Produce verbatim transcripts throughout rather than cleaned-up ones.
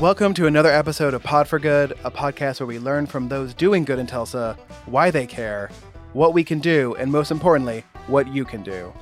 Welcome to another episode of Pod for Good, a podcast where we learn from those doing good in Tulsa, why they care, what we can do, and most importantly, what you can do.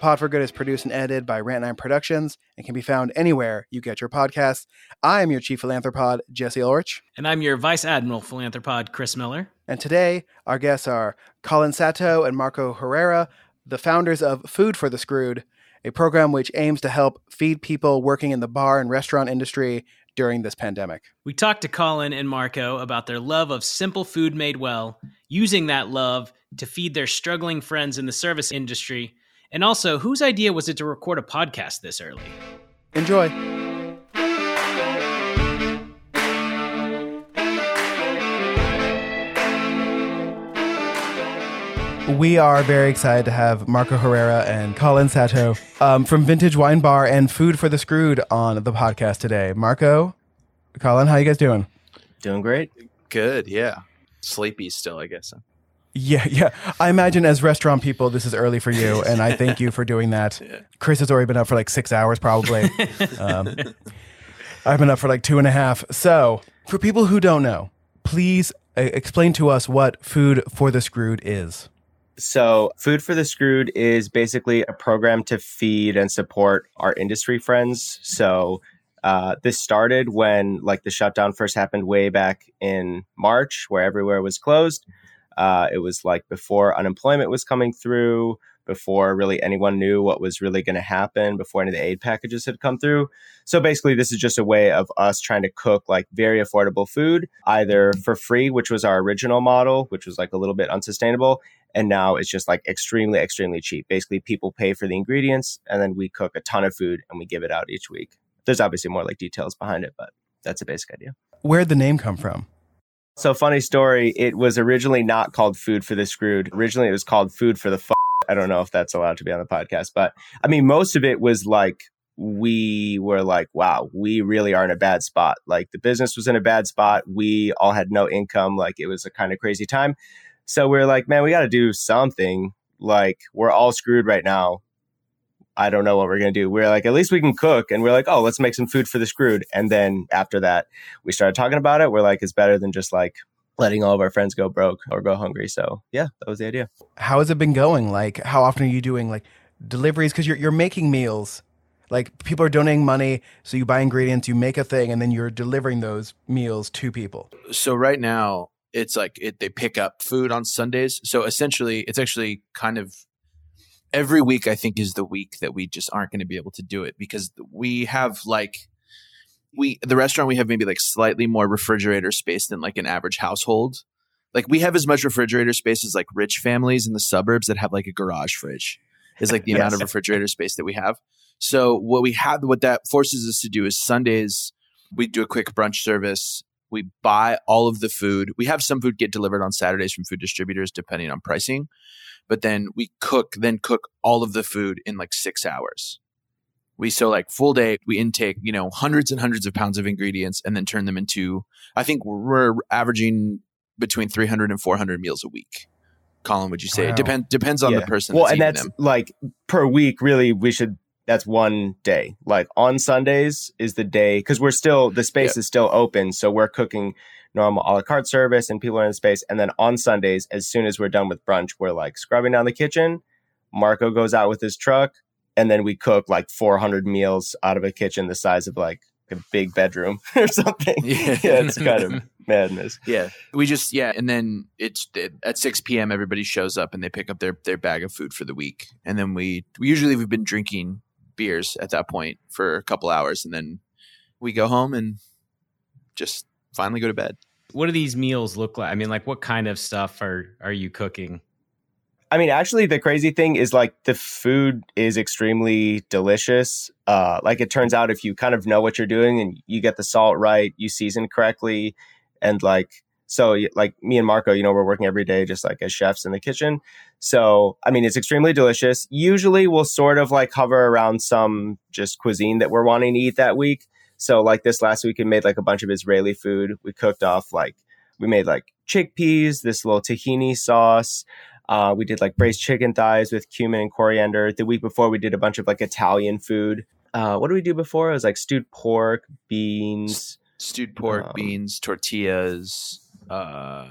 Pod for Good is produced and edited by Rant nine Productions and can be found anywhere you get your podcasts. I am your chief philanthropod, Jesse Lorch. And I'm your vice admiral philanthropod, Chris Miller. And today, our guests are Colin Sato and Marco Herrera, the founders of Food for the Screwed, a program which aims to help feed people working in the bar and restaurant industry during this pandemic. We talked to Colin and Marco about their love of simple food made well, using that love to feed their struggling friends in the service industry, and also, whose idea was it to record a podcast this early? Enjoy. We are very excited to have Marco Herrera and Colin Sato um, from Vintage Wine Bar and Food for the Screwed on the podcast today. Marco, Colin, how you guys doing? Doing great. Good, yeah. Sleepy still, I guess. Yeah, yeah. I imagine as restaurant people, this is early for you, and I thank you for doing that. Yeah. Chris has already been up for like six hours, probably. um, I've been up for like two and a half. So, for people who don't know, please uh, explain to us what Food for the Screwed is. So, Food for the Screwed is basically a program to feed and support our industry friends. So, uh, this started when like the shutdown first happened way back in March, where everywhere was closed. Uh, it was like before unemployment was coming through, before really anyone knew what was really going to happen, before any of the aid packages had come through. So basically, this is just a way of us trying to cook like very affordable food, either for free, which was our original model, which was like a little bit unsustainable. And now it's just like extremely, extremely cheap. Basically, people pay for the ingredients and then we cook a ton of food and we give it out each week. There's obviously more like details behind it, but that's a basic idea. Where'd the name come from? So funny story, it was originally not called Food for the Screwed. Originally, it was called Food for the F***. I don't know if that's allowed to be on the podcast, but I mean, most of it was like, we were like, wow, we really are in a bad spot. Like the business was in a bad spot. We all had no income. Like it was a kind of crazy time. So we were like, man, we got to do something. Like we're all screwed right now. I don't know what we're going to do. We're like, at least we can cook. And we're like, oh, let's make some food for the screwed. And then after that, we started talking about it. We're like, it's better than just like letting all of our friends go broke or go hungry. So yeah, that was the idea. How has it been going? Like, how often are you doing like deliveries? Because you're, you're making meals. Like people are donating money. So you buy ingredients, you make a thing, and then you're delivering those meals to people. So right now it's like it, they pick up food on Sundays. So essentially it's actually kind of every week, I think, is the week that we just aren't going to be able to do it because we have like we the restaurant, we have maybe like slightly more refrigerator space than like an average household. Like we have as much refrigerator space as like rich families in the suburbs that have like a garage fridge is like the yes. amount of refrigerator space that we have. So what we have, what that forces us to do is Sundays, we do a quick brunch service. We buy all of the food. We have some food get delivered on Saturdays from food distributors, depending on pricing. But then we cook, then cook all of the food in like six hours. We, so like full day, we intake, you know, hundreds and hundreds of pounds of ingredients and then turn them into, I think we're averaging between three hundred and four hundred meals a week. Colin, would you say? Wow. It depend, depends on yeah. the person. Well, that's and that's them. Like per week, really, we should, that's one day. Like on Sundays is the day, because we're still, the space yeah. is still open. So we're cooking normal a la carte service and people are in space. And then on Sundays, as soon as we're done with brunch, we're like scrubbing down the kitchen. Marco goes out with his truck and then we cook like four hundred meals out of a kitchen the size of like a big bedroom or something. Yeah, yeah, it's kind of madness. Yeah, we just, yeah. And then it's it, at six p.m. everybody shows up and they pick up their, their bag of food for the week. And then we, we usually we've been drinking beers at that point for a couple hours. And then we go home and just finally go to bed. What do these meals look like? I mean, like what kind of stuff are, are you cooking? I mean, actually the crazy thing is like the food is extremely delicious. Uh, like it turns out if you kind of know what you're doing and you get the salt right, you season correctly. And like, so like me and Marco, you know, we're working every day just like as chefs in the kitchen. So, I mean, it's extremely delicious. Usually we'll sort of like hover around some just cuisine that we're wanting to eat that week. So like this last week, we made like a bunch of Israeli food. We cooked off like, we made like chickpeas, this little tahini sauce. Uh, we did like braised chicken thighs with cumin and coriander. The week before we did a bunch of like Italian food. Uh, what did we do before? It was like stewed pork, beans. Stewed pork, um, beans, tortillas. Uh,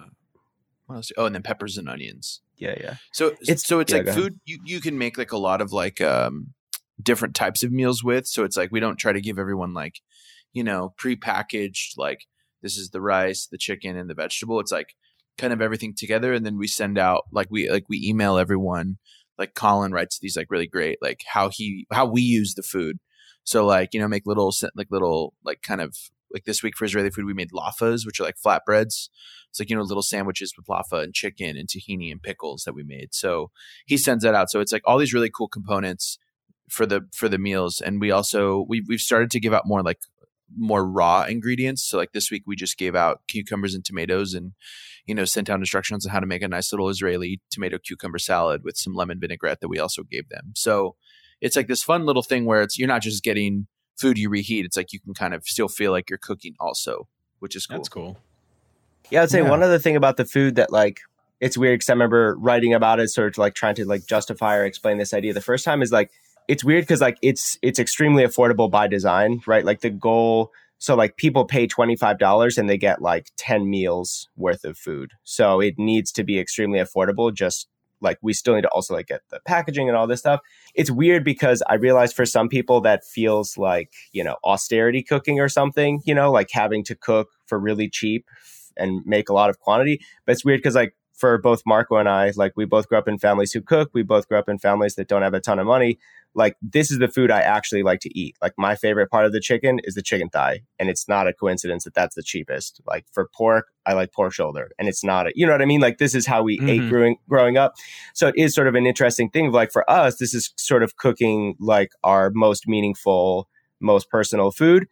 what else? Oh, and then peppers and onions. Yeah, yeah. So it's so it's yeah, like food you, you can make like a lot of like um different types of meals with. So it's like we don't try to give everyone like, you know, prepackaged like this is the rice, the chicken, and the vegetable. It's like kind of everything together, and then we send out like we like we email everyone. Like Colin writes these like really great like how he how we use the food. So like, you know, make little like little like kind of like this week for Israeli food we made lafas, which are like flatbreads. It's like, you know, little sandwiches with laffa and chicken and tahini and pickles that we made. So he sends that out. So it's like all these really cool components for the for the meals. And we also we we've started to give out more like more raw ingredients. So like this week we just gave out cucumbers and tomatoes, and you know, sent out instructions on how to make a nice little Israeli tomato cucumber salad with some lemon vinaigrette that we also gave them. So it's like this fun little thing where it's you're not just getting food you reheat. It's like you can kind of still feel like you're cooking also, which is cool. That's cool. Yeah, I'd say yeah. one other thing about the food that like it's weird because I remember writing about it, sort of like trying to like justify or explain this idea the first time is like it's weird because like it's it's extremely affordable by design, right? Like the goal. So like people pay twenty-five dollars and they get like ten meals worth of food. So it needs to be extremely affordable. Just like we still need to also like get the packaging and all this stuff. It's weird because I realize for some people that feels like, you know, austerity cooking or something, you know, like having to cook for really cheap and make a lot of quantity. But it's weird because like for both Marco and I, like we both grew up in families who cook. We both grew up in families that don't have a ton of money. Like this is the food I actually like to eat. Like my favorite part of the chicken is the chicken thigh. And it's not a coincidence that that's the cheapest. Like for pork, I like pork shoulder. And it's not, a, you know what I mean? Like this is how we mm-hmm. ate growing, growing up. So it is sort of an interesting thing. Like for us, this is sort of cooking like our most meaningful, most personal food.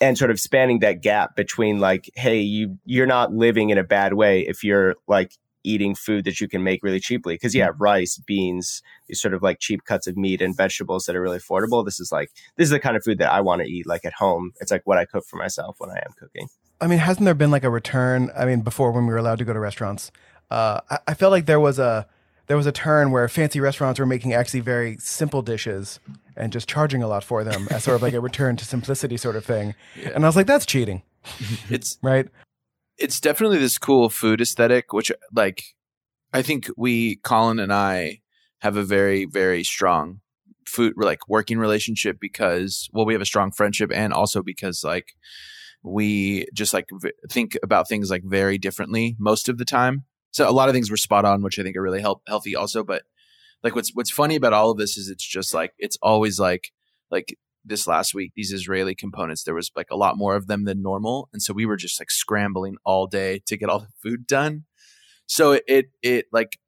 And sort of spanning that gap between like, hey, you, you're not living in a bad way if you're like eating food that you can make really cheaply. Because yeah, rice, beans, these sort of like cheap cuts of meat and vegetables that are really affordable. This is like, this is the kind of food that I want to eat like at home. It's like what I cook for myself when I am cooking. I mean, hasn't there been like a return? I mean, before when we were allowed to go to restaurants, uh, I, I felt like there was a there was a turn where fancy restaurants were making actually very simple dishes and just charging a lot for them as sort of like a return to simplicity sort of thing. Yeah. And I was like, that's cheating. It's right. It's definitely this cool food aesthetic, which like, I think we, Colin and I have a very, very strong food, like working relationship because, well, we have a strong friendship and also because like we just like v- think about things like very differently most of the time. So a lot of things were spot on, which I think are really help, healthy also. But like what's what's funny about all of this is it's just like it's always like like this last week, these Israeli components, there was like a lot more of them than normal. And so we were just like scrambling all day to get all the food done. So it it, it like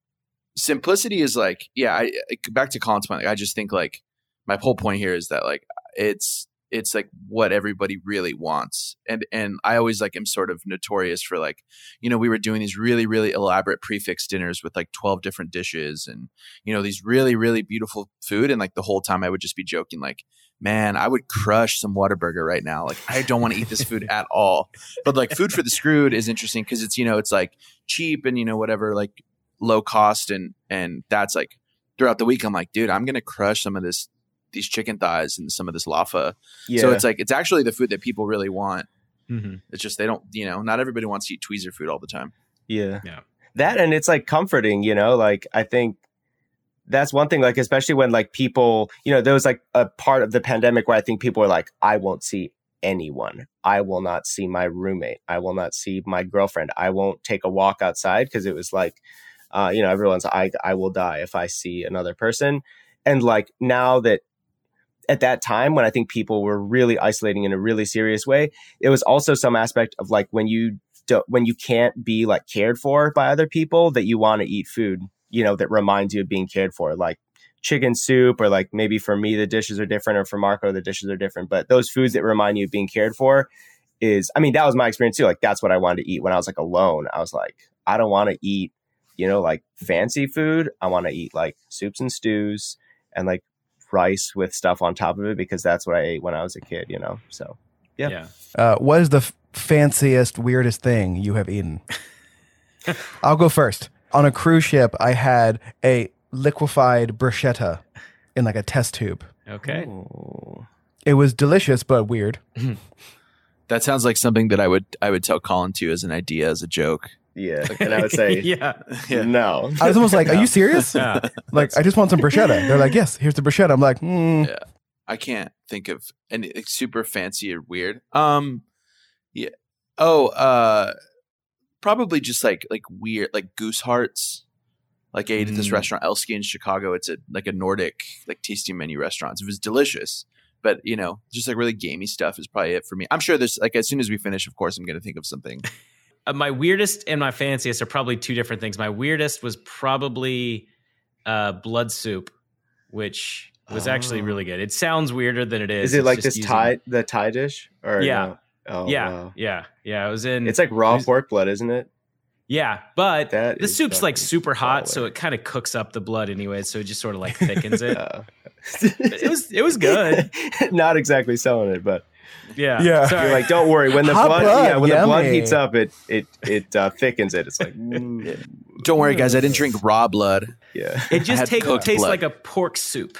simplicity is like, yeah, I, back to Colin's point, like, I just think like my whole point here is that like it's it's like what everybody really wants. And, and I always like am sort of notorious for like, you know, we were doing these really, really elaborate prefix dinners with like twelve different dishes and, you know, these really, really beautiful food. And like the whole time I would just be joking, like, man, I would crush some Whataburger right now. Like I don't want to eat this food at all, but like Food for the Screwed is interesting. Cause it's, you know, it's like cheap and, you know, whatever, like low cost. And, and that's like throughout the week, I'm like, dude, I'm going to crush some of this, these chicken thighs and some of this laffa. Yeah. So it's like, it's actually the food that people really want. Mm-hmm. It's just, they don't, you know, not everybody wants to eat tweezer food all the time. Yeah. Yeah. That, and it's like comforting, you know, like I think that's one thing, like, especially when like people, you know, there was like a part of the pandemic where I think people were like, I won't see anyone. I will not see my roommate. I will not see my girlfriend. I won't take a walk outside. Cause it was like, uh, you know, everyone's, I, I will die if I see another person. And like now that, at that time when I think people were really isolating in a really serious way, it was also some aspect of like when you do, when you can't be like cared for by other people that you want to eat food, you know, that reminds you of being cared for, like chicken soup or like maybe for me, the dishes are different or for Marco, the dishes are different. But those foods that remind you of being cared for is, I mean, that was my experience too. Like that's what I wanted to eat when I was like alone. I was like, I don't want to eat, you know, like fancy food. I want to eat like soups and stews and like rice with stuff on top of it because that's what I ate when I was a kid, you know? So, yeah. yeah. Uh, what is the f- fanciest, weirdest thing you have eaten? I'll go first. On a cruise ship, I had a liquefied bruschetta in like a test tube. Okay. Ooh. It was delicious, but weird. That sounds like something that I would I would tell Colin to as an idea, as a joke. Yeah, and I would say, yeah, yeah, no. I was almost like, no. Are you serious? Yeah. Like, I just want some bruschetta. They're like, yes, here's the bruschetta. I'm like, hmm. Yeah. I can't think of any super fancy or weird. Um, yeah. Oh, uh, probably just like like weird, like goose hearts. Like I ate at this mm. restaurant, Elski in Chicago. It's a like a Nordic like tasting menu restaurant. It was delicious. But, you know, just like really gamey stuff is probably it for me. I'm sure there's like as soon as we finish, of course, I'm going to think of something. Uh, my weirdest and my fanciest are probably two different things. My weirdest was probably uh, blood soup, which was oh. actually really good. It sounds weirder than it is. Is it it's like this using... Thai, the Thai dish? Or yeah. No? Oh, yeah. Wow. Yeah. Yeah. It was in. It's like raw was... pork blood, isn't it? Yeah, but that the soup's like super hot, so it kind of cooks up the blood anyway. So it just sort of like thickens it. uh, it was it was good. Not exactly selling it, but yeah, yeah. Sorry. You're like, don't worry. When the hot blood, blood, yeah, when yummy. the blood heats up, it it it uh, thickens it. It's like, mm. Don't worry, guys. I didn't drink raw blood. Yeah, it just take, tastes blood. like a pork soup.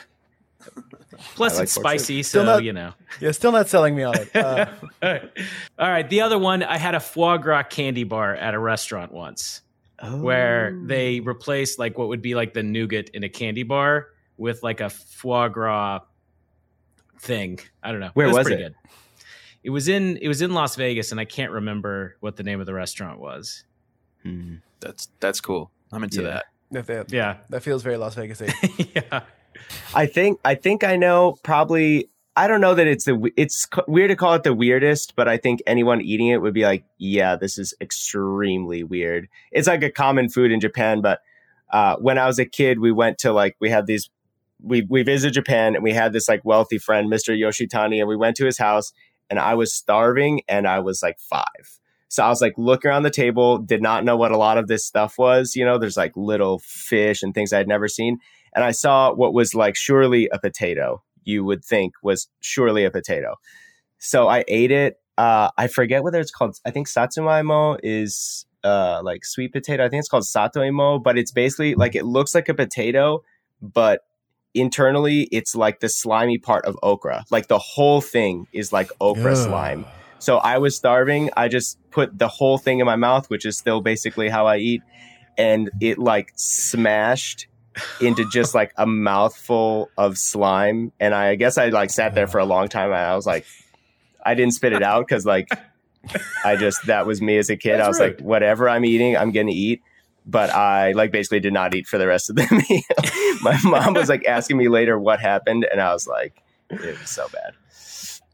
Plus like it's spicy, so not, you know. Yeah, still not selling me on it. Uh. All right. All right. The other one, I had a foie gras candy bar at a restaurant once, oh. where they replaced like what would be like the nougat in a candy bar with like a foie gras thing. I don't know. Where it was, was pretty it? Good. It was in it was in Las Vegas, and I can't remember what the name of the restaurant was. Hmm. That's that's cool. I'm into yeah. that. that. Yeah, that feels very Las Vegas-y. Yeah. I think I think I know probably I don't know that it's the it's weird to call it the weirdest, but I think anyone eating it would be like, yeah, this is extremely weird. It's like a common food in Japan. But uh, when I was a kid, we went to like we had these we we visited Japan and we had this like wealthy friend, Mister Yoshitani, and we went to his house and I was starving and I was like five. So I was like looking around the table, did not know what a lot of this stuff was. You know, there's like little fish and things I'd never seen. And I saw what was like surely a potato, you would think was surely a potato. So I ate it. Uh, I forget whether it's called. I think Satsumaimo is uh, like sweet potato. I think it's called Satoimo, but it's basically like it looks like a potato, but internally it's like the slimy part of okra. Like the whole thing is like okra Ugh. slime. So I was starving. I just put the whole thing in my mouth, which is still basically how I eat. And it like smashed into just like a mouthful of slime, and I guess I like sat there for a long time, and I was like, I didn't spit it out because like I just that was me as a kid. That's I was rude. Like, whatever I'm eating, I'm gonna eat. But I like basically did not eat for the rest of the meal. My mom was like asking me later what happened, and I was like, it was so bad.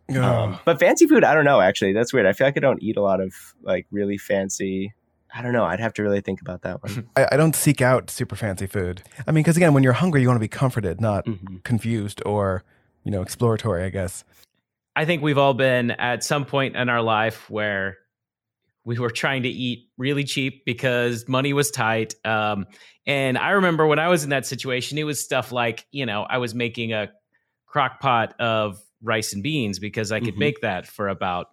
Yeah. Um, but fancy food, I don't know. Actually, that's weird. I feel like I don't eat a lot of like really fancy. I don't know. I'd have to really think about that one. I, I don't seek out super fancy food. I mean, because again, when you're hungry, you want to be comforted, not mm-hmm. confused or, you know, exploratory, I guess. I think we've all been at some point in our life where we were trying to eat really cheap because money was tight. Um, and I remember when I was in that situation, it was stuff like, you know, I was making a crock pot of rice and beans because I could mm-hmm. make that for about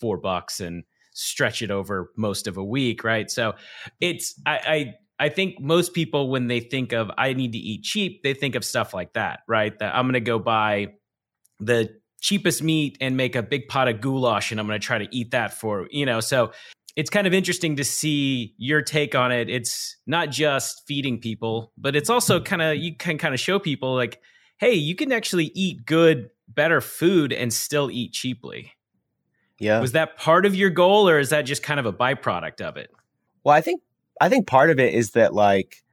four bucks and stretch it over most of a week, right? So it's I, I I think most people, when they think of I need to eat cheap, they think of stuff like that, right? That I'm going to go buy the cheapest meat and make a big pot of goulash, and I'm going to try to eat that for, you know. So it's kind of interesting to see your take on it. It's not just feeding people, but it's also kind of you can kind of show people like, hey, you can actually eat good, better food and still eat cheaply. Yeah. Was that part of your goal, or is that just kind of a byproduct of it? Well, I think I think part of it is that like,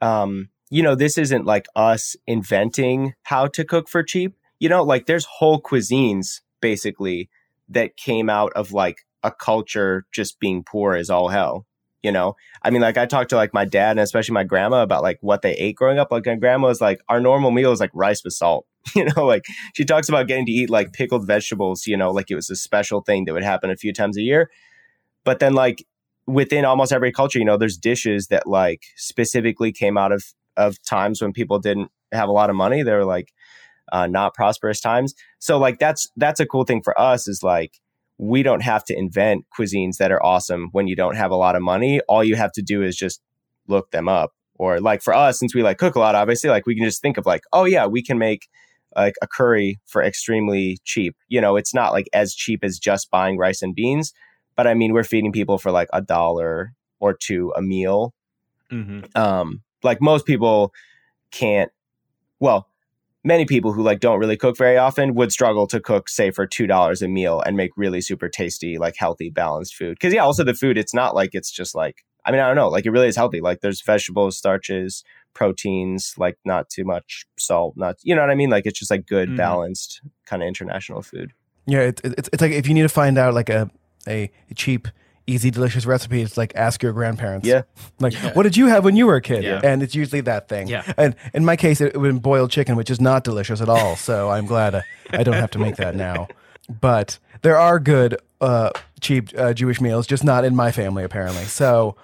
um, you know, this isn't like us inventing how to cook for cheap. You know, like there's whole cuisines basically that came out of like a culture just being poor as all hell. You know, I mean, like I talked to like my dad and especially my grandma about like what they ate growing up. Like my grandma was like, our normal meal is like rice with salt. You know, like she talks about getting to eat like pickled vegetables, you know, like it was a special thing that would happen a few times a year. But then like within almost every culture, you know, there's dishes that like specifically came out of of times when people didn't have a lot of money. They were like uh, not prosperous times. So like that's that's a cool thing for us is like we don't have to invent cuisines that are awesome when you don't have a lot of money. All you have to do is just look them up. Or like for us, since we like cook a lot, obviously, like we can just think of like, oh, yeah, we can make like a curry for extremely cheap. You know, it's not like as cheap as just buying rice and beans, but I mean, we're feeding people for like a dollar or two a meal. Mm-hmm. Um, like most people can't, well, many people who like don't really cook very often would struggle to cook, say, for two dollars a meal and make really super tasty, like healthy, balanced food. Because yeah, also the food, it's not like it's just like, I mean, I don't know, like it really is healthy. Like there's vegetables, starches, proteins, like not too much salt, not, you know what I mean? Like it's just like good, mm. balanced kind of international food. Yeah, it, it, it's it's like if you need to find out like a, a cheap, easy, delicious recipe, it's like ask your grandparents. Yeah. Like, yeah. what did you have when you were a kid? Yeah. And it's usually that thing. Yeah. And in my case, it was boiled chicken, which is not delicious at all. So I'm glad I, I don't have to make that now. But there are good, uh, cheap uh, Jewish meals, just not in my family, apparently. So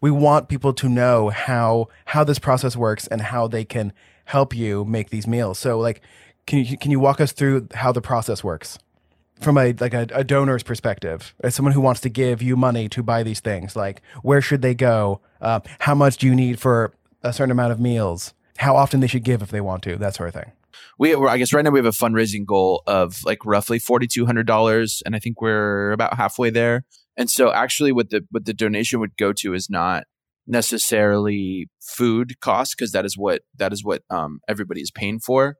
we want people to know how how this process works and how they can help you make these meals. So, like, can you can you walk us through how the process works from a like a, a donor's perspective, as someone who wants to give you money to buy these things? Like, where should they go? Uh, how much do you need for a certain amount of meals? How often they should give if they want to? That sort of thing. We, I guess right now we have a fundraising goal of like roughly four thousand two hundred dollars, and I think we're about halfway there. And so actually what the what the donation would go to is not necessarily food costs, because that is what that is what um, everybody is paying for.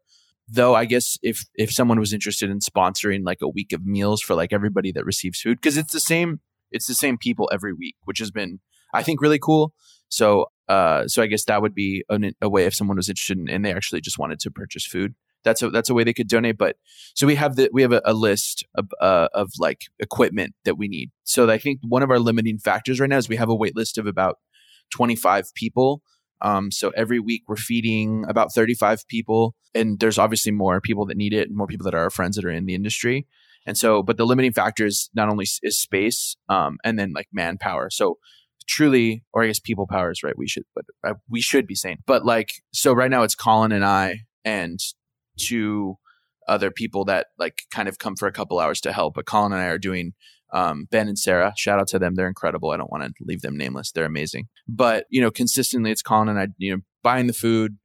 Though I guess if if someone was interested in sponsoring like a week of meals for like everybody that receives food, because it's the same it's the same people every week, which has been, I think, really cool. So uh, so I guess that would be an, a way if someone was interested in, and they actually just wanted to purchase food. That's a that's a way they could donate. But so we have the we have a, a list of uh, of like equipment that we need. So I think one of our limiting factors right now is we have a wait list of about twenty-five people. Um, so every week we're feeding about thirty-five people, and there's obviously more people that need it, and more people that are our friends that are in the industry. And so, but the limiting factor is not only is space, um, and then like manpower. So truly, or I guess people power is right. We should, but uh, we should be saying, but like, so right now it's Colin and I and two other people that like kind of come for a couple hours to help. But Colin and I are doing um, Ben and Sarah. Shout out to them. They're incredible. I don't want to leave them nameless. They're amazing. But, you know, consistently it's Colin and I, you know, buying the food,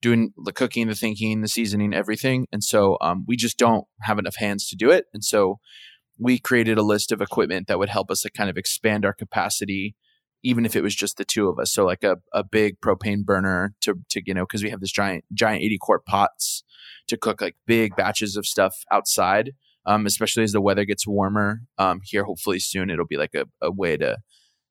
doing the cooking, the thinking, the seasoning, everything. And so um, we just don't have enough hands to do it. And so we created a list of equipment that would help us to kind of expand our capacity, even if it was just the two of us. So like a, a big propane burner to, to, you know, cause we have this giant, giant eighty quart pots to cook like big batches of stuff outside. Um, especially as the weather gets warmer, um, here, hopefully soon, it'll be like a, a way to,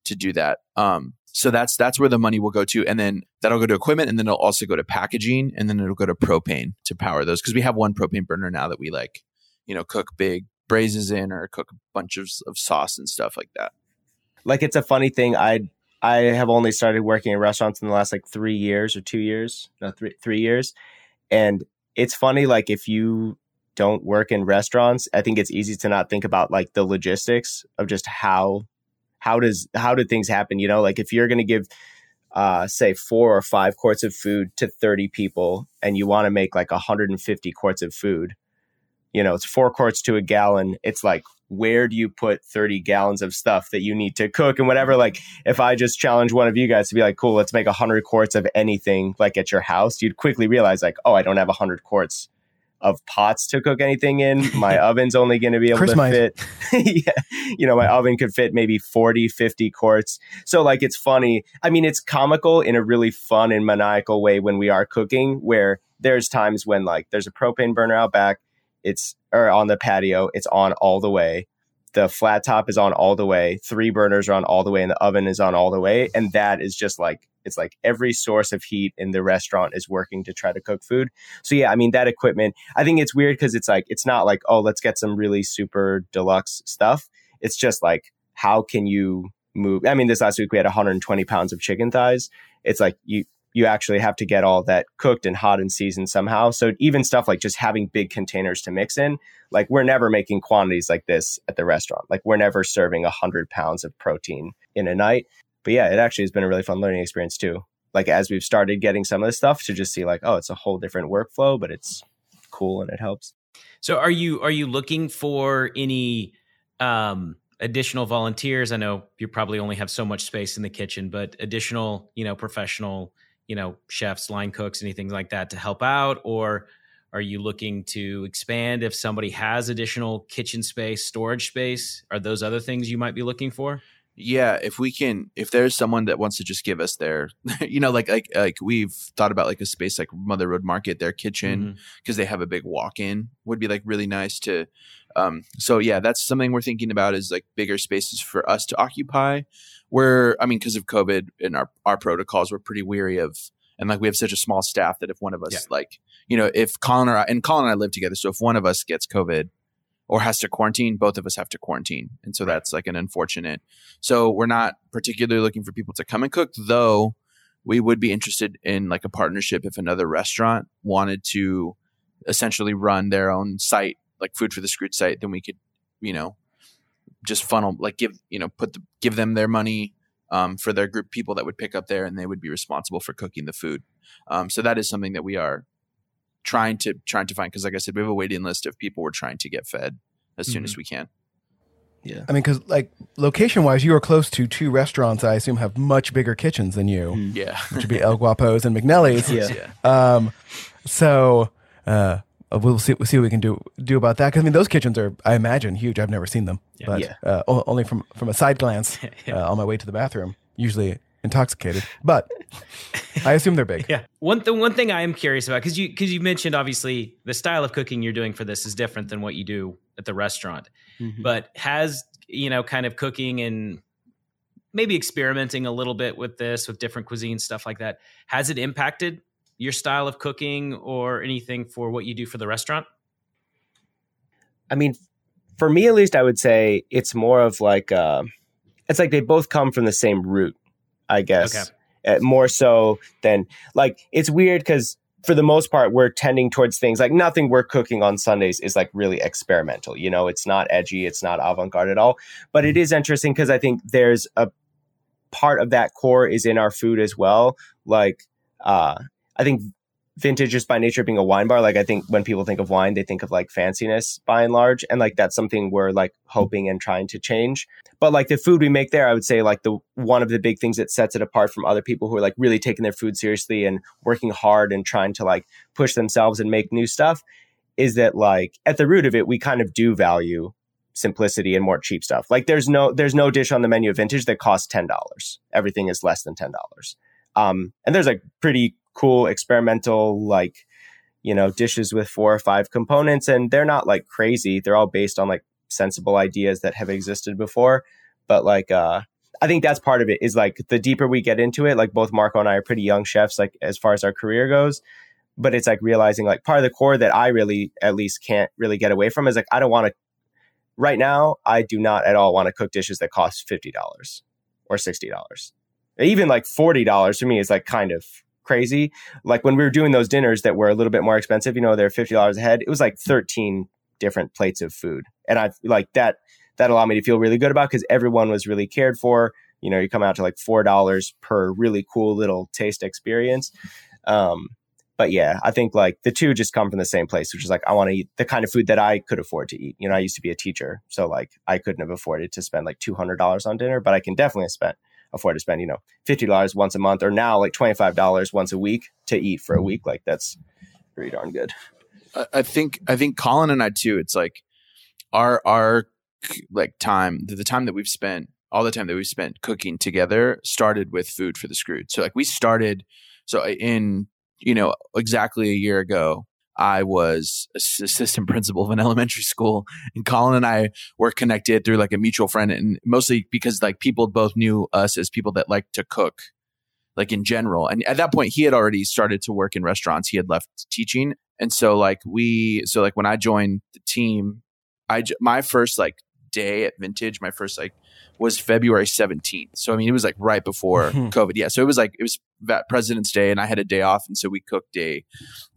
to do that. Um, so that's, that's where the money will go to. And then that'll go to equipment, and then it'll also go to packaging, and then it'll go to propane to power those. Cause we have one propane burner now that we like, you know, cook big braises in, or cook a bunch of, of sauce and stuff like that. Like, it's a funny thing. I I have only started working in restaurants in the last like three years or two years, no, three three years. And it's funny, like, if you don't work in restaurants, I think it's easy to not think about like the logistics of just how, how does, how did things happen? You know, like if you're going to give, uh, say four or five quarts of food to thirty people, and you want to make like one hundred fifty quarts of food, you know, it's four quarts to a gallon. It's like, where do you put thirty gallons of stuff that you need to cook and whatever? Like, if I just challenge one of you guys to be like, cool, let's make one hundred quarts of anything like at your house, you'd quickly realize like, oh, I don't have one hundred quarts of pots to cook anything in. My oven's only going to be able Chris to might. fit. yeah. You know, my oven could fit maybe forty, fifty quarts. So like, it's funny. I mean, it's comical in a really fun and maniacal way when we are cooking, where there's times when like there's a propane burner out back. It's or on the patio. It's on all the way. The flat top is on all the way. Three burners are on all the way, and the oven is on all the way. And that is just like, it's like every source of heat in the restaurant is working to try to cook food. So yeah, I mean, that equipment, I think it's weird because it's like, it's not like, oh, let's get some really super deluxe stuff. It's just like, how can you move? I mean, this last week we had one hundred twenty pounds of chicken thighs. It's like you, you actually have to get all that cooked and hot and seasoned somehow. So even stuff like just having big containers to mix in, like we're never making quantities like this at the restaurant. Like we're never serving one hundred pounds of protein in a night. But yeah, it actually has been a really fun learning experience too. Like as we've started getting some of this stuff to just see like, oh, it's a whole different workflow, but it's cool and it helps. So are you, are you looking for any, um, additional volunteers? I know you probably only have so much space in the kitchen, but additional, you know, professional, you know, chefs, line cooks, anything like that to help out? Or Are you looking to expand if somebody has additional kitchen space, storage space? Are those other things you might be looking for? Yeah, if we can, if there's someone that wants to just give us their, you know, like like like we've thought about like a space like Mother Road Market, their kitchen, because mm-hmm. they have a big walk-in would be like really nice to. Um, so yeah, that's something we're thinking about is like bigger spaces for us to occupy. We're, I mean, because of COVID and our our protocols, we're pretty weary of, and like we have such a small staff that if one of us yeah. like, you know, if Colin or I, and Colin and I live together, so if one of us gets COVID or has to quarantine, both of us have to quarantine. And so right. that's like an unfortunate. So we're not particularly looking for people to come and cook, though we would be interested in like a partnership if another restaurant wanted to essentially run their own site, like Food for the Screwed site, then we could, you know, just funnel, like give, you know, put the, give them their money um, for their group people that would pick up there, and they would be responsible for cooking the food. Um, so that is something that we are trying to trying to find, because like I said, we have a waiting list of people we're trying to get fed as mm-hmm. soon as we can. Yeah, I mean, because like location wise, you are close to two restaurants I assume have much bigger kitchens than you. Mm. Yeah, which would be El Guapo's and McNally's. Yeah. yeah. Um. So uh, we'll see we'll see what we can do do about that. Because I mean, those kitchens are, I imagine, huge. I've never seen them, yeah. but yeah. Uh, o- only from from a side glance yeah. uh, on my way to the bathroom. Usually intoxicated, but I assume they're big. Yeah. One the one thing I am curious about, because you because you mentioned obviously the style of cooking you're doing for this is different than what you do at the restaurant, mm-hmm. but has, you know, kind of cooking and maybe experimenting a little bit with this, with different cuisine, stuff like that, has it impacted your style of cooking or anything for what you do for the restaurant? I mean, for me at least, I would say it's more of like uh, it's like they both come from the same root, I guess. Okay. Uh, more so than like, it's weird because for the most part, we're tending towards things like nothing we're cooking on Sundays is like really experimental. You know, it's not edgy. It's not avant-garde at all. But it is interesting because I think there's a part of that core is in our food as well. Like, uh, I think vintage just by nature being a wine bar, like I think when people think of wine, they think of like fanciness by and large. And like, that's something we're like hoping and trying to change. But like the food we make there, I would say like the one of the big things that sets it apart from other people who are like really taking their food seriously and working hard and trying to like push themselves and make new stuff is that like at the root of it, we kind of do value simplicity and more cheap stuff. Like there's no there's no dish on the menu of vintage that costs ten dollars. Everything is less than ten dollars. Um, and there's like pretty cool experimental like, you know, dishes with four or five components, and they're not like crazy. They're all based on like sensible ideas that have existed before. But like uh I think that's part of it is like the deeper we get into it, like both Marco and I are pretty young chefs like as far as our career goes, but it's like realizing like part of the core that I really at least can't really get away from is like I don't want to right now I do not at all want to cook dishes that cost fifty dollars or sixty dollars. Even like forty dollars to me is like kind of crazy. Like when we were doing those dinners that were a little bit more expensive, you know, they're fifty dollars a head, it was like thirteen different plates of food. And I like that, that allowed me to feel really good about because everyone was really cared for. You know, you come out to like four dollars per really cool little taste experience. Um, but yeah, I think like the two just come from the same place, which is like, I want to eat the kind of food that I could afford to eat. You know, I used to be a teacher, so like I couldn't have afforded to spend like two hundred dollars on dinner, but I can definitely spend, afford to spend, you know, fifty dollars once a month or now like twenty-five dollars once a week to eat for a week. Like that's pretty darn good. I think, I think Colin and I too, it's like our, our, like time the time that we've spent all the time that we've spent cooking together started with Food for the Screwed. So like we started so in you know exactly a year ago I was assistant principal of an elementary school, and Colin and I were connected through like a mutual friend, and mostly because like people both knew us as people that like to cook like in general. And at that point he had already started to work in restaurants, he had left teaching, and so like we so like when I joined the team, I my first like day at Vintage, my first like was February seventeenth. So, I mean, it was like right before COVID. Yeah. So it was like, it was President's Day and I had a day off. And so we cooked a,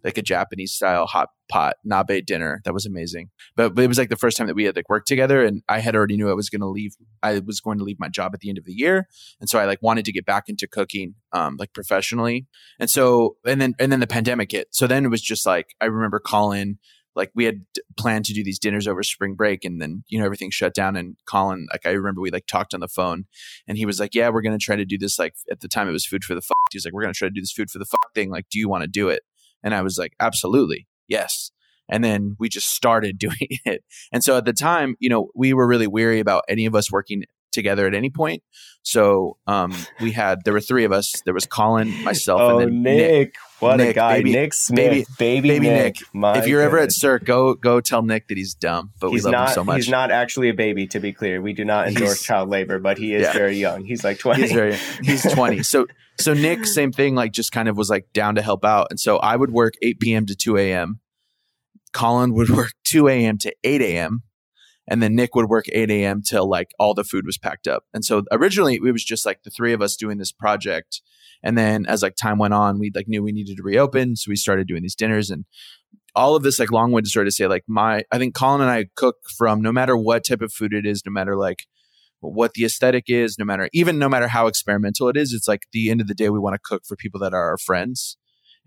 like a Japanese style hot pot nabe dinner. That was amazing. But, but it was like the first time that we had like worked together, and I had already knew I was going to leave. I was going to leave my job at the end of the year. And so I like wanted to get back into cooking, um, like professionally. And so, and then, and then the pandemic hit. So then it was just like, I remember Colin, like we had planned to do these dinners over spring break, and then, you know, everything shut down. And Colin, like I remember we like talked on the phone, and he was like, yeah, we're going to try to do this. Like at the time it was Food for the Fuck. He was like, we're going to try to do this Food for the Fuck thing. Like, do you want to do it? And I was like, absolutely. yes. And then we just started doing it. And so at the time, you know, we were really weary about any of us working together at any point. So um, we had, there were three of us. There was Colin, myself, oh, and then Nick. Nick. What Nick, a guy. Baby, Nick Smith. Baby, baby, baby Nick. Nick. If you're goodness. ever at Cirque, go go tell Nick that he's dumb, but he's we love not, him so much. He's not actually a baby, to be clear. We do not endorse he's, child labor, but he is yeah. very young. He's like twenty. He's, very, he's twenty. So so Nick, same thing, like just kind of was like down to help out. And so I would work eight p.m. to two a.m. Colin would work two a.m. to eight a.m. And then Nick would work eight a.m. till like all the food was packed up. And so originally it was just like the three of us doing this project. And then as like time went on, we like knew we needed to reopen. So we started doing these dinners and all of this like long winded story to say like my, I think Colin and I cook from no matter what type of food it is, no matter like what the aesthetic is, no matter even no matter how experimental it is, it's like the end of the day, we want to cook for people that are our friends.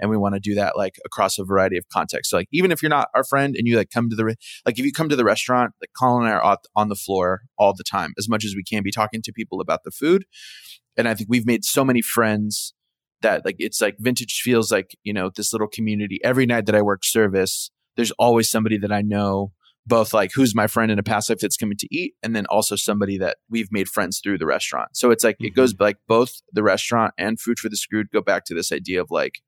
And we want to do that like across a variety of contexts. So like even if you're not our friend and you like come to the re- like if you come to the restaurant, like Colin and I are on the floor all the time as much as we can be talking to people about the food. And I think we've made so many friends that like it's like Vintage feels like, you know, this little community. Every night that I work service, there's always somebody that I know, both like who's my friend in a past life that's coming to eat, and then also somebody that we've made friends through the restaurant. So it's like mm-hmm. it goes like both the restaurant and Food for the Screwed go back to this idea of like,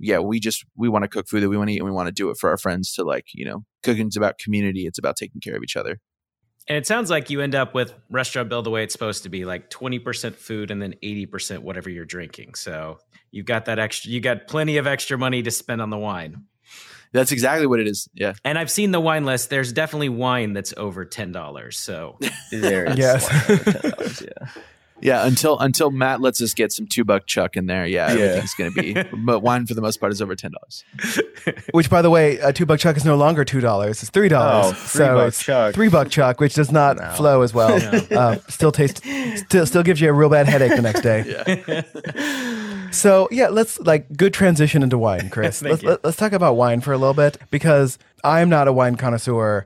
yeah, we just, we want to cook food that we want to eat and we want to do it for our friends to like, you know, cooking's about community. It's about taking care of each other. And it sounds like you end up with restaurant bill the way it's supposed to be, like twenty percent food and then eighty percent whatever you're drinking. So you've got that extra, you got plenty of extra money to spend on the wine. That's exactly what it is. Yeah. And I've seen the wine list. There's definitely wine that's over ten dollars. So there is yes. wine over ten dollars, yeah. Yeah, until until Matt lets us get some two buck chuck in there, yeah, yeah. everything's gonna be. But wine for the most part is over ten dollars. Which, by the way, a two buck chuck is no longer two dollars; it's three dollars. Oh, three so buck it's chuck. Three buck chuck, which does not no. flow as well. No. Uh, still tastes, still still gives you a real bad headache the next day. Yeah. So yeah, let's like good transition into wine, Chris. Thank let's you. let's talk about wine for a little bit because I am not a wine connoisseur.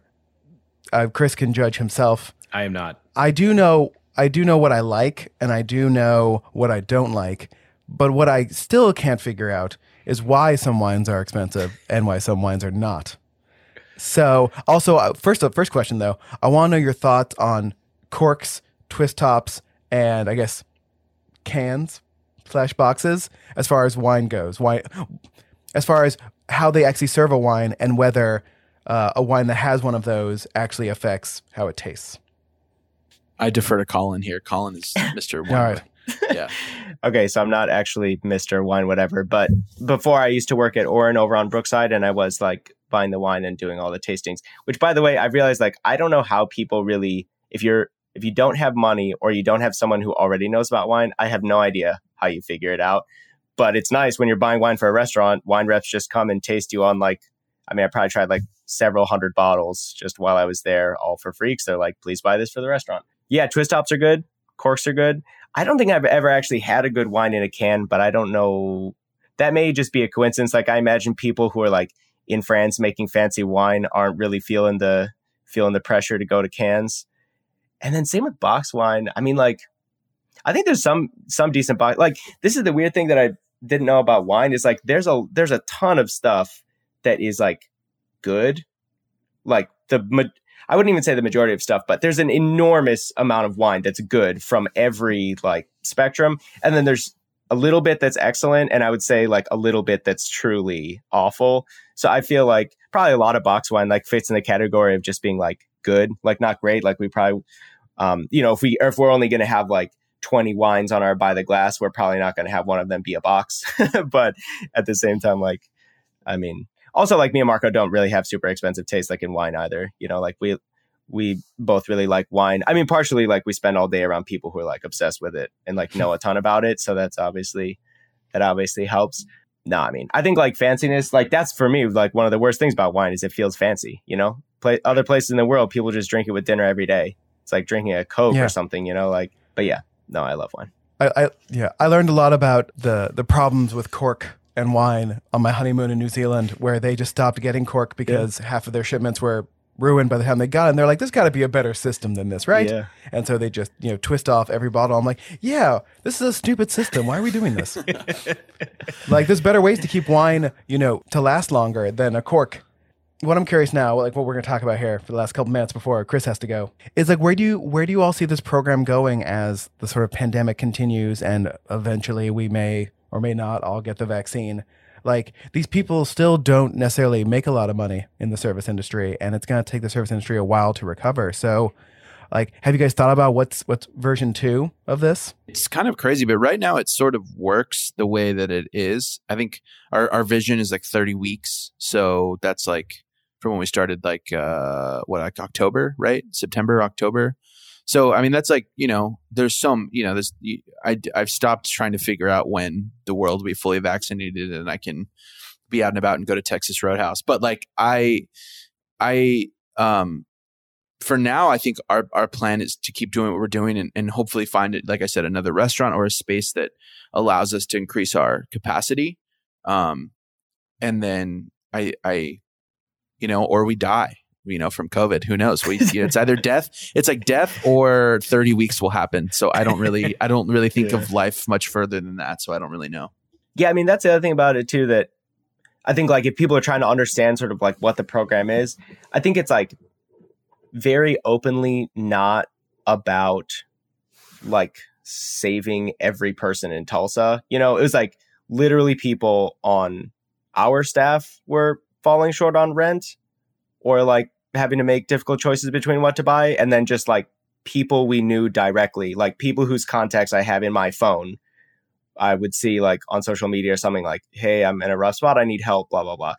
Uh, Chris can judge himself. I am not. I do know. I do know what I like and I do know what I don't like, but what I still can't figure out is why some wines are expensive and why some wines are not. So also, uh, first uh, first question though, I want to know your thoughts on corks, twist tops, and I guess cans slash boxes as far as wine goes. Why, as far as how they actually serve a wine and whether uh, a wine that has one of those actually affects how it tastes. I defer to Colin here. Colin is Mister Winewood. Yeah. Okay, so I'm not actually Mister Wine Whatever, but before I used to work at Orin over on Brookside, and I was like buying the wine and doing all the tastings. Which, by the way, I realized like I don't know how people really, if you're if you don't have money or you don't have someone who already knows about wine, I have no idea how you figure it out. But it's nice when you're buying wine for a restaurant. Wine reps just come and taste you on like. I mean, I probably tried like several hundred bottles just while I was there, all for free. They're like, please buy this for the restaurant. Yeah, twist tops are good. Corks are good. I don't think I've ever actually had a good wine in a can, but I don't know. That may just be a coincidence. Like I imagine people who are like in France making fancy wine aren't really feeling the feeling the pressure to go to cans. And then same with box wine. I mean, like, I think there's some some decent box. Like this is the weird thing that I didn't know about wine is like there's a there's a ton of stuff that is like good. Like the ma- I wouldn't even say the majority of stuff, but there's an enormous amount of wine that's good from every like spectrum. And then there's a little bit that's excellent. And I would say like a little bit that's truly awful. So I feel like probably a lot of box wine like fits in the category of just being like good, like not great. Like we probably, um, you know, if we, or if we're only going to have like twenty wines on our by the glass, we're probably not going to have one of them be a box. But at the same time, like, I mean, also, like me and Marco don't really have super expensive taste like in wine either. You know, like we we both really like wine. I mean, partially like we spend all day around people who are like obsessed with it and like know a ton about it. So that's obviously that obviously helps. No, I mean, I think like fanciness, like that's for me, like one of the worst things about wine is it feels fancy. You know, Play, other places in the world, people just drink it with dinner every day. It's like drinking a Coke yeah. or something, you know, like. But yeah, no, I love wine. I, I yeah, I learned a lot about the the problems with cork and wine on my honeymoon in New Zealand, where they just stopped getting cork because yeah. half of their shipments were ruined by the time they got in. They're like, there's got to be a better system than this, right? Yeah. And so they just, you know, twist off every bottle. I'm like, yeah, this is a stupid system. Why are we doing this? Like, there's better ways to keep wine, you know, to last longer than a cork. What I'm curious now, like what we're going to talk about here for the last couple minutes before Chris has to go, is like, where do you where do you all see this program going as the sort of pandemic continues and eventually we may or may not all get the vaccine? Like, these people still don't necessarily make a lot of money in the service industry, and it's going to take the service industry a while to recover. So, like, have you guys thought about what's what's version two of this? It's kind of crazy, but right now it sort of works the way that it is. I think our, our vision is like thirty weeks. So that's like... from when we started, like, uh, what, like October, right? September, October. So, I mean, that's like, you know, there's some, you know, there's, I, I've stopped trying to figure out when the world will be fully vaccinated and I can be out and about and go to Texas Roadhouse. But like, I, I, um, for now, I think our, our plan is to keep doing what we're doing and, and hopefully find it, like I said, another restaurant or a space that allows us to increase our capacity. Um, and then I, I, you know, or we die, you know, from COVID. Who knows? We, you know, it's either death. It's like death or thirty weeks will happen. So I don't really, I don't really think yeah. of life much further than that. So I don't really know. Yeah. I mean, that's the other thing about it too, that I think like if people are trying to understand sort of like what the program is, I think it's like very openly not about like saving every person in Tulsa. You know, it was like literally people on our staff were falling short on rent or like having to make difficult choices between what to buy. And then just like people we knew directly, like people whose contacts I have in my phone, I would see like on social media or something like, hey, I'm in a rough spot. I need help, blah, blah, blah.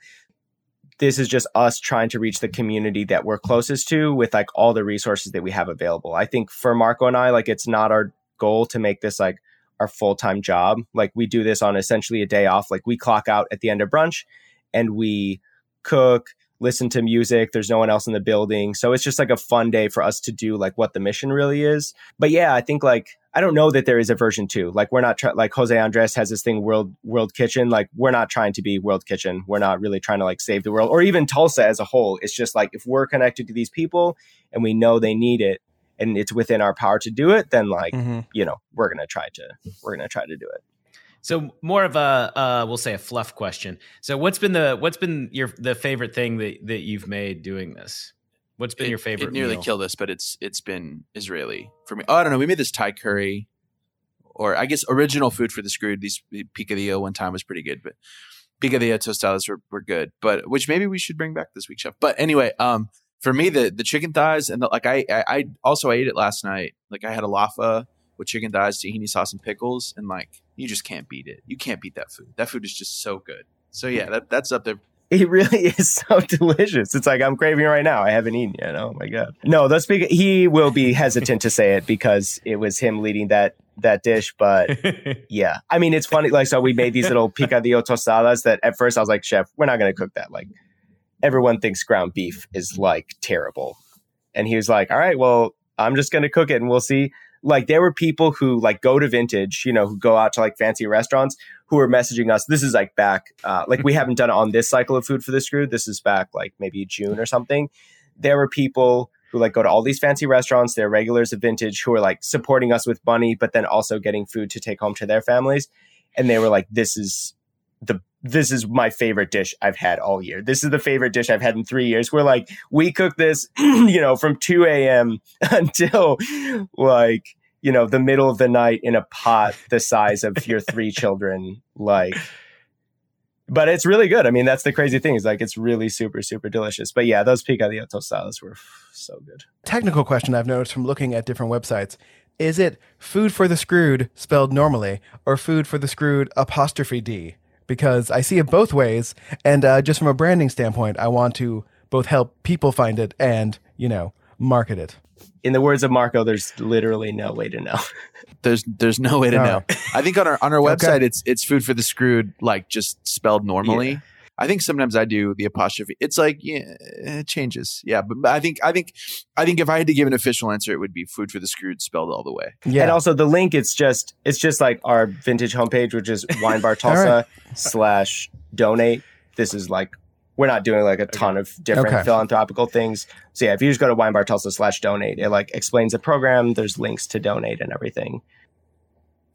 This is just us trying to reach the community that we're closest to with like all the resources that we have available. I think for Marco and I, like it's not our goal to make this like our full-time job. Like we do this on essentially a day off. Like we clock out at the end of brunch and we cook, listen to music. There's no one else in the building. So it's just like a fun day for us to do like what the mission really is. But yeah, I think like, I don't know that there is a version two. Like we're not trying, like Jose Andres has this thing, World World Kitchen. Like we're not trying to be World Kitchen. We're not really trying to like save the world or even Tulsa as a whole. It's just like, if we're connected to these people and we know they need it and it's within our power to do it, then like, mm-hmm. you know, we're going to try to, we're going to try to do it. So more of a, uh, we'll say a fluff question. So what's been the, what's been your, the favorite thing that, that you've made doing this? What's been it, your favorite? It nearly meal? Killed us, but it's, it's been Israeli for me. Oh, I don't know. We made this Thai curry or I guess original food for the screwed. These picadillo one time was pretty good, but picadillo tostadas were, were good, but which maybe we should bring back this week, chef. But anyway, um, for me, the, the chicken thighs and the, like, I, I, I also, I ate it last night. Like I had a laffa with chicken thighs, tahini sauce and pickles. And like, you just can't beat it. You can't beat that food. That food is just so good. So yeah, that, that's up there. It really is so delicious. It's like I'm craving it right now. I haven't eaten yet. Oh my God. No, that's because he will be hesitant to say it because it was him leading that that dish. But yeah, I mean, it's funny. Like, so we made these little picadillo tostadas that at first I was like, chef, we're not going to cook that. Like everyone thinks ground beef is like terrible. And he was like, all right, well, I'm just going to cook it and we'll see. Like there were people who like go to Vintage, you know, who go out to like fancy restaurants who are messaging us. This is like back, uh, like we haven't done it on this cycle of Food for the Screwed. This is back like maybe June or something. There were people who like go to all these fancy restaurants. They're regulars of Vintage who are like supporting us with money, but then also getting food to take home to their families. And they were like, this is the this is my favorite dish I've had all year. This is the favorite dish I've had in three years. We're like, we cook this, you know, from two a.m. until like, you know, the middle of the night in a pot the size of your three children. Like, but it's really good. I mean, that's the crazy thing is like, it's really super, super delicious. But yeah, those picadillo tostadas were so good. Technical question I've noticed from looking at different websites. Is it Food for the Screwed spelled normally or Food for the Screwed apostrophe D? Because I see it both ways. And uh, just from a branding standpoint, I want to both help people find it and, you know, market it. In the words of Marco, there's literally no way to know. There's there's no way to no. know. I think on our on our website, okay. it's it's Food for the Screwed, like just spelled normally. Yeah. I think sometimes I do the apostrophe. It's like, yeah, it changes. Yeah. But I think, I think, I think if I had to give an official answer, it would be Food for the Screwed spelled all the way. Yeah. And also the link, it's just, it's just like our Vintage homepage, which is wine bar Tulsa slash donate. This is like we're not doing like a ton of different okay. philanthropical things. So yeah, if you just go to winebartulsa slash donate, it like explains the program. There's links to donate and everything.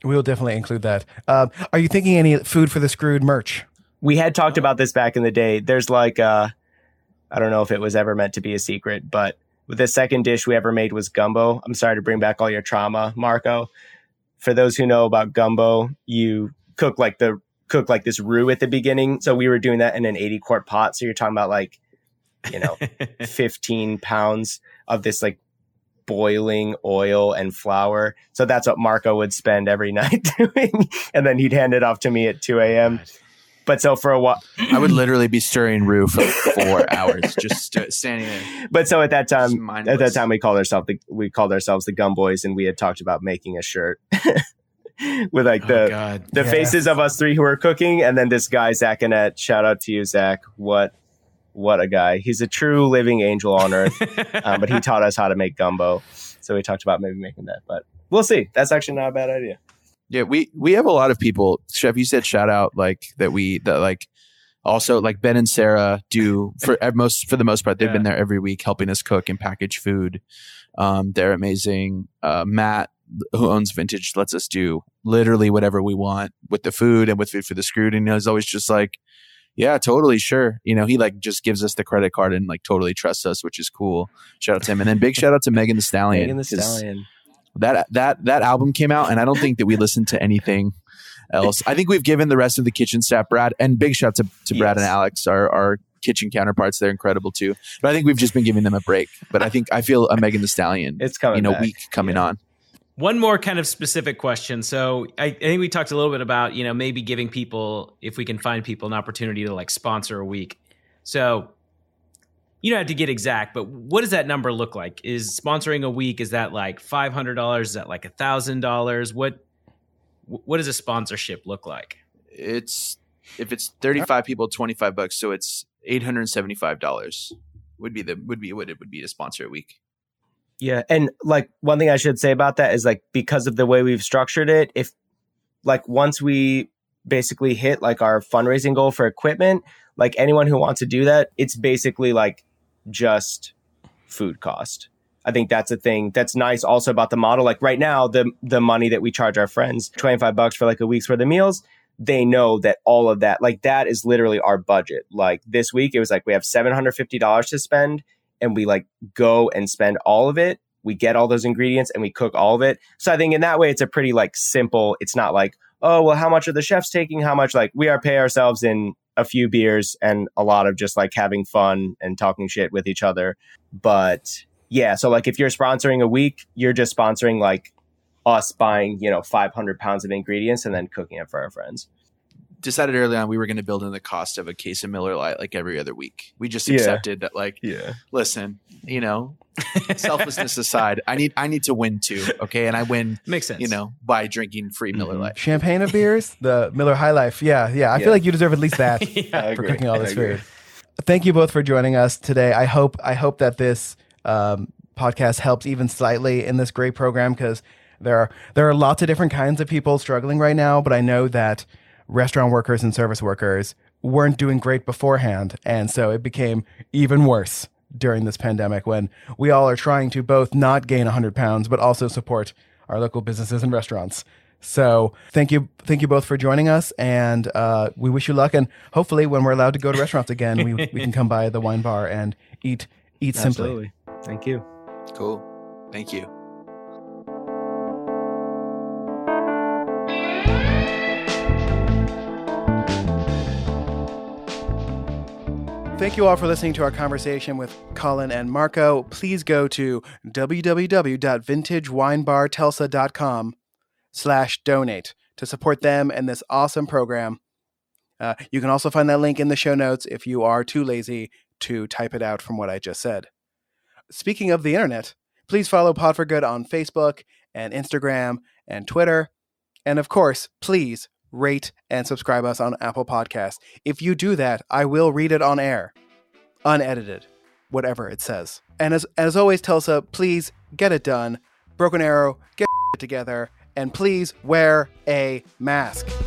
We will definitely include that. Um, are you thinking any Food for the Screwed merch? We had talked about this back in the day. There's like, uh, I don't know if it was ever meant to be a secret, but the second dish we ever made was gumbo. I'm sorry to bring back all your trauma, Marco. For those who know about gumbo, you cook like the cook like this roux at the beginning. So we were doing that in an eighty quart pot. So you're talking about like, you know, fifteen pounds of this like boiling oil and flour. So that's what Marco would spend every night doing. And then he'd hand it off to me at two a.m. But so for a while, I would literally be stirring roux for like four hours, just st- standing there. But so at that time, at that time, we called ourselves the, we called ourselves the Gumboys, and we had talked about making a shirt with like the oh God. the yeah. faces of us three who were cooking, and then this guy Zach Annette. Shout out to you, Zach. What what a guy! He's a true living angel on earth. um, but he taught us how to make gumbo, so we talked about maybe making that. But we'll see. That's actually not a bad idea. Yeah, we, we have a lot of people. Chef, you said shout out like that. We that like also like Ben and Sarah do for most for the most part. They've yeah. been there every week helping us cook and package food. Um, they're amazing. Uh, Matt, who owns Vintage, lets us do literally whatever we want with the food and with Food for the Screwed. And he's always just like, yeah, totally, sure. You know, he like just gives us the credit card and like totally trusts us, which is cool. Shout out to him, and then big shout out to Megan Thee Stallion. Megan Thee Stallion. That that that album came out, and I don't think that we listened to anything else. I think we've given the rest of the kitchen staff, Brad, and big shout to, to Brad yes. and Alex, our, our kitchen counterparts. They're incredible too. But I think we've just been giving them a break. But I think I feel a Megan Thee Stallion it's coming in a back. week coming yeah. on. One more kind of specific question. So I, I think we talked a little bit about, you know, maybe giving people, if we can find people, an opportunity to like sponsor a week. So you don't have to get exact, but what does that number look like? Is sponsoring a week, is that like five hundred dollars? Is that like one thousand dollars? What what does a sponsorship look like? It's if it's thirty-five people, twenty-five bucks, so it's eight hundred seventy-five dollars would be the would be what it would be to sponsor a week. Yeah, and like one thing I should say about that is like because of the way we've structured it, if like once we basically hit like our fundraising goal for equipment, like anyone who wants to do that, it's basically like just food cost. I think that's a thing that's nice also about the model. Like right now, the the money that we charge our friends, twenty-five bucks for like a week's worth of meals, they know that all of that, like that is literally our budget. Like this week, it was like we have seven hundred fifty dollars to spend, and we like go and spend all of it. We get all those ingredients and we cook all of it. So I think in that way, it's a pretty like simple, it's not like, oh, well, how much are the chefs taking? How much? Like we are pay ourselves in a few beers and a lot of just like having fun and talking shit with each other. But yeah, so like if you're sponsoring a week, you're just sponsoring like us buying, you know, five hundred pounds of ingredients and then cooking it for our friends. Decided early on we were going to build in the cost of a case of Miller Lite like every other week. We just accepted yeah. that like, yeah. listen, you know, selflessness aside, I need I need to win too, okay? And I win, makes sense, you know, by drinking free Miller mm-hmm. Lite. Champagne of beers, the Miller High Life. Yeah, yeah. I yeah. feel like you deserve at least that yeah, for cooking all this food. Thank you both for joining us today. I hope I hope that this um, podcast helps even slightly in this great program, because there are there are lots of different kinds of people struggling right now, but I know that restaurant workers and service workers weren't doing great beforehand. And so it became even worse during this pandemic when we all are trying to both not gain one hundred pounds, but also support our local businesses and restaurants. So thank you. Thank you both for joining us. And uh, we wish you luck. And hopefully when we're allowed to go to restaurants again, we, we can come by the wine bar and eat, eat Absolutely. simply. Thank you. Cool. Thank you. Thank you all for listening to our conversation with Colin and Marco. Please go to www.vintagewinebartulsa.com slash donate to support them and this awesome program. Uh, you can also find that link in the show notes if you are too lazy to type it out from what I just said. Speaking of the internet, please follow Pod for Good on Facebook and Instagram and Twitter. And of course, please rate and subscribe us on Apple Podcasts. If you do that, I will read it on air, unedited, whatever it says. And as as always, Tulsa, please get it done. Broken Arrow, get it together, and please wear a mask.